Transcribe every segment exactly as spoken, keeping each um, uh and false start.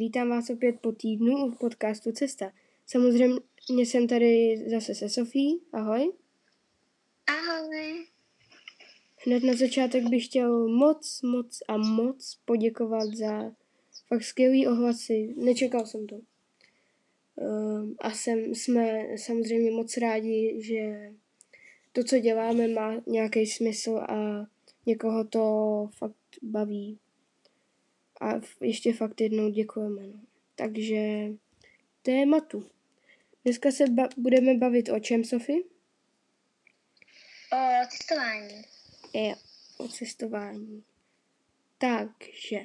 vítám vás opět po týdnu u podcastu Cesta. Samozřejmě jsem tady zase se Sofí. Ahoj. Ahoj. Hned na začátek bych chtěl moc, moc a moc poděkovat za fakt skvělý ohlasy. Nečekal jsem to. A jsem, jsme samozřejmě moc rádi, že to, co děláme, má nějaký smysl a někoho to fakt baví. A ještě fakt jednou děkujeme. Takže tématu. Dneska se ba- budeme bavit o čem, Sofi? O cestování. Jo, o cestování. Takže.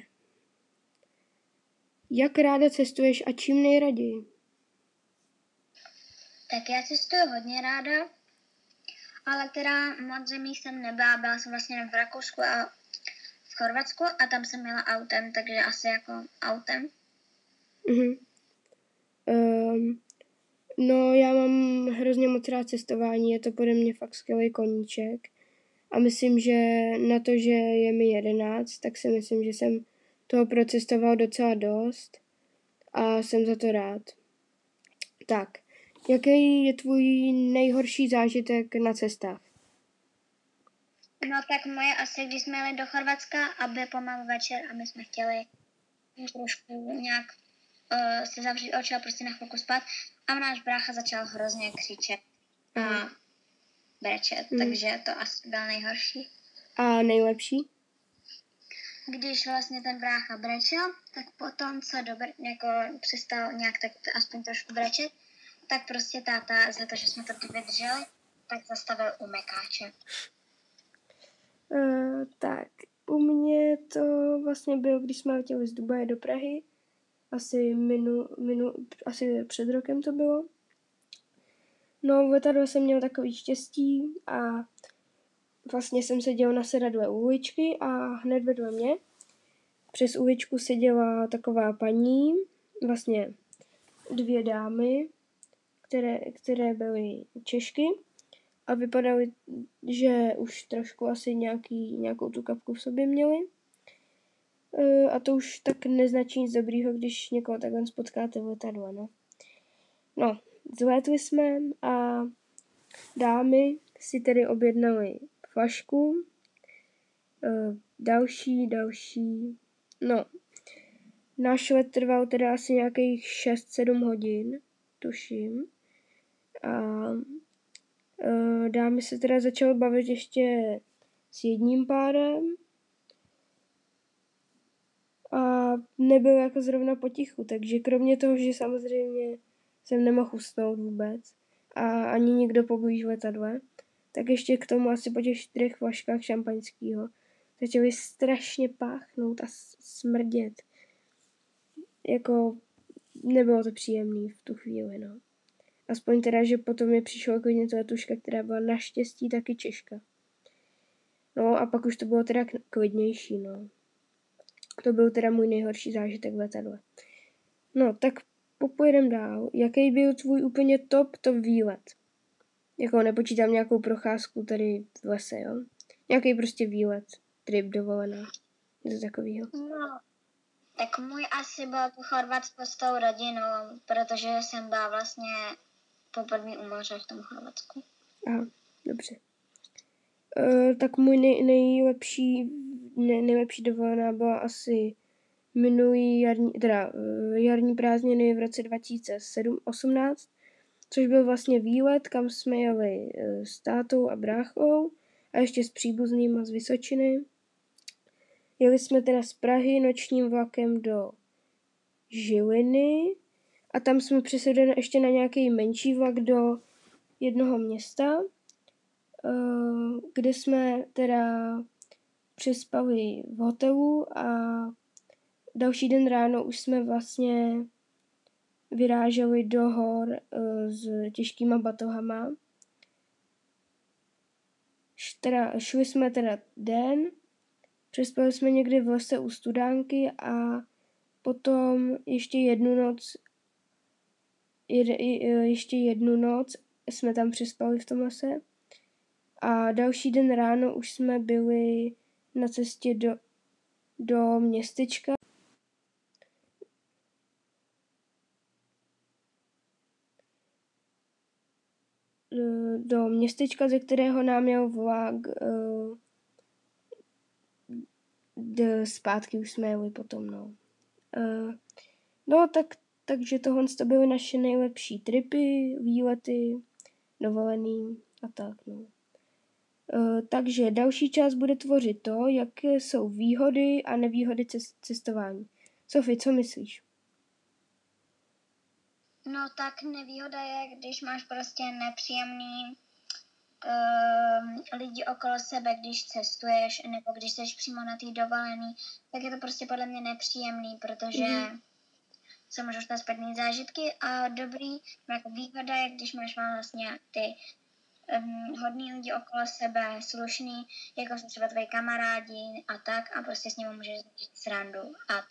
Jak ráda cestuješ a čím nejraději? Tak já cestuju hodně ráda, ale teda moc zemí jsem nebyla. Byla jsem vlastně v Rakousku a v Chorvatsku a tam jsem jela autem, takže asi jako autem. Mhm. Um, no já mám hrozně moc rád cestování, je to podle mě fakt skvělý koníček. A myslím, že na to, že je mi jedenáct, tak si myslím, že jsem toho procestoval docela dost a jsem za to rád. Tak, jaký je tvůj nejhorší zážitek na cestách? No tak moje asi, když jsme jeli do Chorvatska a byl pomalu večer a my jsme chtěli trošku nějak uh, se zavřít oči a prostě na chvilku spát a náš brácha začal hrozně křičet a brečet, mm. takže to asi byl nejhorší. A nejlepší? Když vlastně ten brácha brečel, tak potom, co dobr, jako přestal nějak tak aspoň trošku brečet, tak prostě táta, za to, že jsme to vydrželi, tak zastavil u mekáče. Uh, tak, u mě to vlastně bylo, když jsme letěli z Dubaje do Prahy, asi, minu, minu, asi před rokem to bylo. No, v letadle jsem měl takový štěstí a vlastně jsem seděl na sedadle u uličky a hned vedle mě přes uličku seděla taková paní, vlastně dvě dámy, které, které byly Češky. A vypadaly, že už trošku asi nějaký, nějakou tu kapku v sobě měli. E, a to už tak neznačí nic dobrýho, když někoho takhle spotkáte v letadle, no. No, zlétli jsme a dámy si tedy objednali flašku. E, další, další. No, náš let trval teda asi nějakých šest sedm hodin, tuším. A dámy se teda začaly bavit ještě s jedním párem a nebylo jako zrovna potichu, takže kromě toho, že samozřejmě jsem nemohl usnout vůbec a ani nikdo poblíž letadle, tak ještě k tomu asi po těch čtyřech flaškách šampaňského začaly strašně páchnout a smrdět. Jako nebylo to příjemné v tu chvíli, no. Aspoň teda, že potom mi přišla klidně ta letuška, která byla naštěstí taky Češka. No a pak už to bylo teda klidnější, no. To byl teda můj nejhorší zážitek v letadle. No, tak popojedem dál. Jaký byl tvůj úplně top, top výlet? Jako nepočítám nějakou procházku tady v lese, jo? Nějaký prostě výlet, trip, dovolená, něco takového. No. Tak můj asi byl po Chorvatsku s tou rodinou, protože jsem byla vlastně poprvé u moře v tom Chorvatsku. Aha, dobře. E, tak můj nej, nejlepší, nej, nejlepší dovolená byla asi minulý jarní, teda jarní prázdniny v roce dva tisíce osmnáct, což byl vlastně výlet, kam jsme jeli s tátou a bráchou a ještě s příbuzným a z Vysočiny. Jeli jsme teda z Prahy nočním vlakem do Žiliny a tam jsme přesedli ještě na nějaký menší vlak do jednoho města, kde jsme teda přespali v hotelu a další den ráno už jsme vlastně vyráželi do hor s těžkýma batohama. Teda, šli jsme teda den, přespali jsme někdy v lese u studánky a potom ještě jednu noc jed, ještě jednu noc jsme tam přespali v tom lese. A další den ráno už jsme byli na cestě do, do městečka. do městečka, ze kterého nám jel vlak. Zpátky už jsme jeli potom, no. No, tak, takže tohle to byly naše nejlepší tripy, výlety, dovolený a tak, no. Takže další část bude tvořit to, jaké jsou výhody a nevýhody cestování. Sofie, co myslíš? No tak nevýhoda je, když máš prostě nepříjemný uh, lidi okolo sebe, když cestuješ, nebo když jsi přímo na tý dovolený, tak je to prostě podle mě nepříjemný, protože mm. se můžou stát špatné zážitky a dobrý, jako výhoda je, když máš vlastně ty um, hodný lidi okolo sebe, slušný, jako jsou třeba tvoji kamarádi a tak, a prostě s nimi můžeš zjít srandu a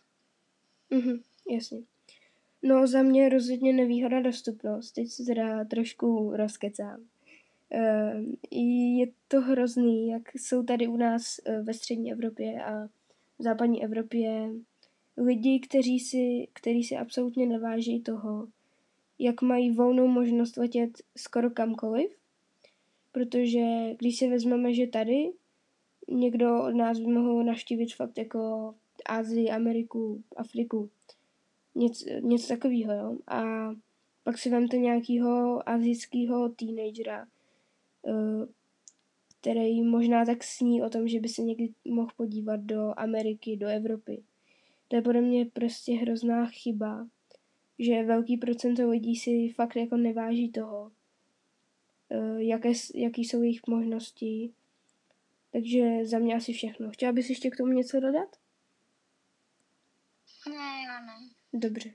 Mhm, jasně. No, za mě rozhodně nevýhoda dostupnost. Teď se teda trošku rozkecám. Je to hrozný, jak jsou tady u nás ve střední Evropě a v západní Evropě lidi, kteří si, kteří si absolutně neváží toho, jak mají volnou možnost letět skoro kamkoliv, protože když si vezmeme, že tady někdo od nás by mohl navštívit fakt jako Asii, Ameriku, Afriku, něco, něco takového, jo. A pak si vemte nějakého asijského teenagera, který možná tak sní o tom, že by se někdy mohl podívat do Ameriky, do Evropy. To je podle mě prostě hrozná chyba, že velký procento lidí si fakt jako neváží toho, jaké, jaký jsou jejich možnosti. Takže za mě asi všechno. Chtěla bys ještě k tomu něco dodat? Ne, jo, ne. Dobře.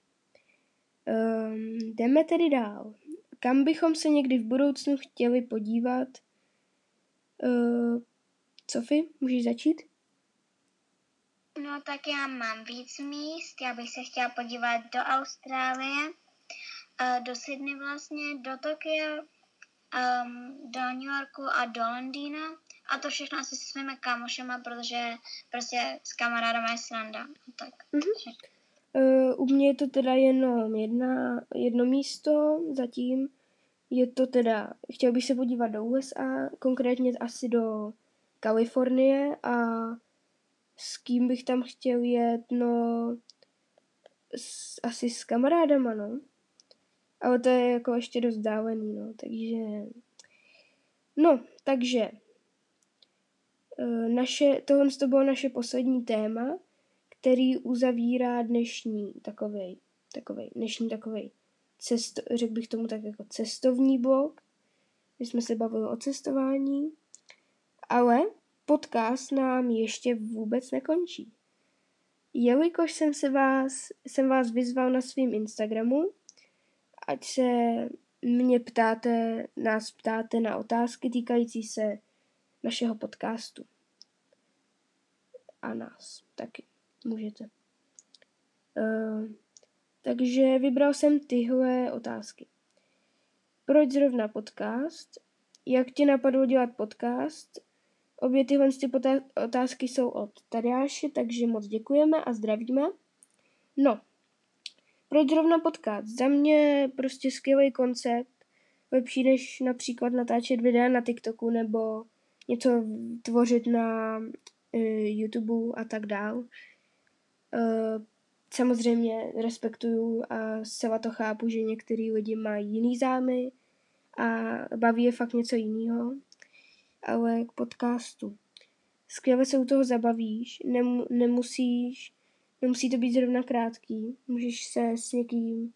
Um, jdeme tedy dál. Kam bychom se někdy v budoucnu chtěli podívat? Uh, Sofi, můžeš začít? No tak já mám víc míst. Já bych se chtěla podívat do Austrálie, do Sydney vlastně, do Tokia, um, do New Yorku a do Londýna. A to všechno asi se svými kámošema, protože prostě s kamarádama je sranda. Tak. Mm-hmm. Uh, u mě je to teda jenom jedna, jedno místo zatím. Je to teda, chtěl bych se podívat do U S A, konkrétně asi do Kalifornie, a s kým bych tam chtěl jet, no s, asi s kamarádama, no. Ale to je jako ještě dost dálený, no, takže... No, takže... Naše, tohle to bylo naše poslední téma, který uzavírá dnešní takovej, takovej, dnešní takovej, cesto, řekl bych tomu tak jako cestovní blog. My jsme se bavili o cestování, ale podcast nám ještě vůbec nekončí. Jelikož jsem se vás, jsem vás vyzval na svém Instagramu, ať se mě ptáte, nás ptáte na otázky týkající se našeho podcastu. A nás taky můžete. Uh, takže vybral jsem tyhle otázky. Proč zrovna podcast? Jak ti napadlo dělat podcast? Obě tyhle otázky jsou od Tadiáše, takže moc děkujeme a zdravíme. No, proč zrovna podcast? Za mě prostě skvělý koncept. Lepší než například natáčet videa na TikToku nebo něco tvořit na uh, YouTube a tak dál. Uh, samozřejmě respektuju a zcela to chápu, že některý lidi mají jiný zájmy a baví je fakt něco jiného. Ale k podcastu. Skvěle se u toho zabavíš, nem, nemusíš, nemusí to být zrovna krátký. Můžeš se s někým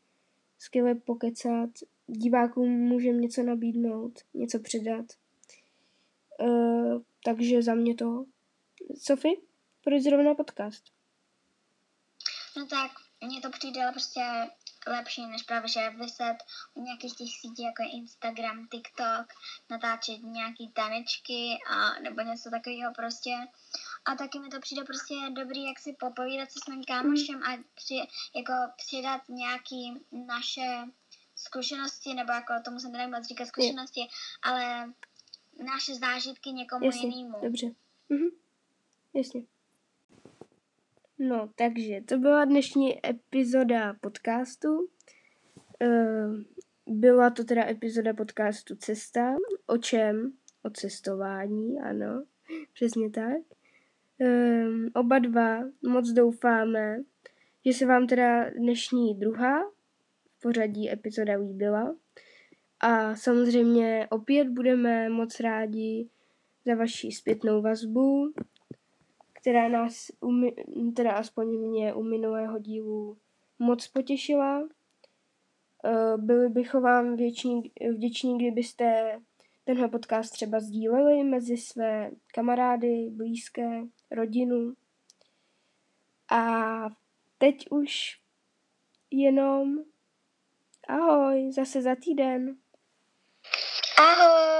skvěle pokecat, divákům můžeme něco nabídnout, něco předat. Uh, takže za mě to. Sofi, proč zrovna podcast? No tak, mně to přijde prostě lepší, než právě, že vyset u nějakých těch sítí, jako Instagram, TikTok, natáčet nějaký tanečky a nebo něco takového prostě. A taky mi to přijde prostě dobrý, jak si popovídat se svým kámošem a při, jako přidat nějaký naše zkušenosti, nebo jako tomu se nedá moc říkat zkušenosti, Je. ale naše zážitky někomu Jasně, jinému. Dobře. Mhm. Jasně. No, takže to byla dnešní epizoda podcastu. Byla to teda epizoda podcastu Cesta. O čem? O cestování, ano. Přesně tak. Um, oba dva moc doufáme, že se vám teda dnešní druhá v pořadí epizoda líbila. A samozřejmě opět budeme moc rádi za vaši zpětnou vazbu, která nás, teda aspoň mě u minulého dílu, moc potěšila. Byli bychom vám vděční, vděční, kdybyste tenhle podcast třeba sdíleli mezi své kamarády, blízké, rodinu. A teď už jenom ahoj, zase za týden. Ahoj.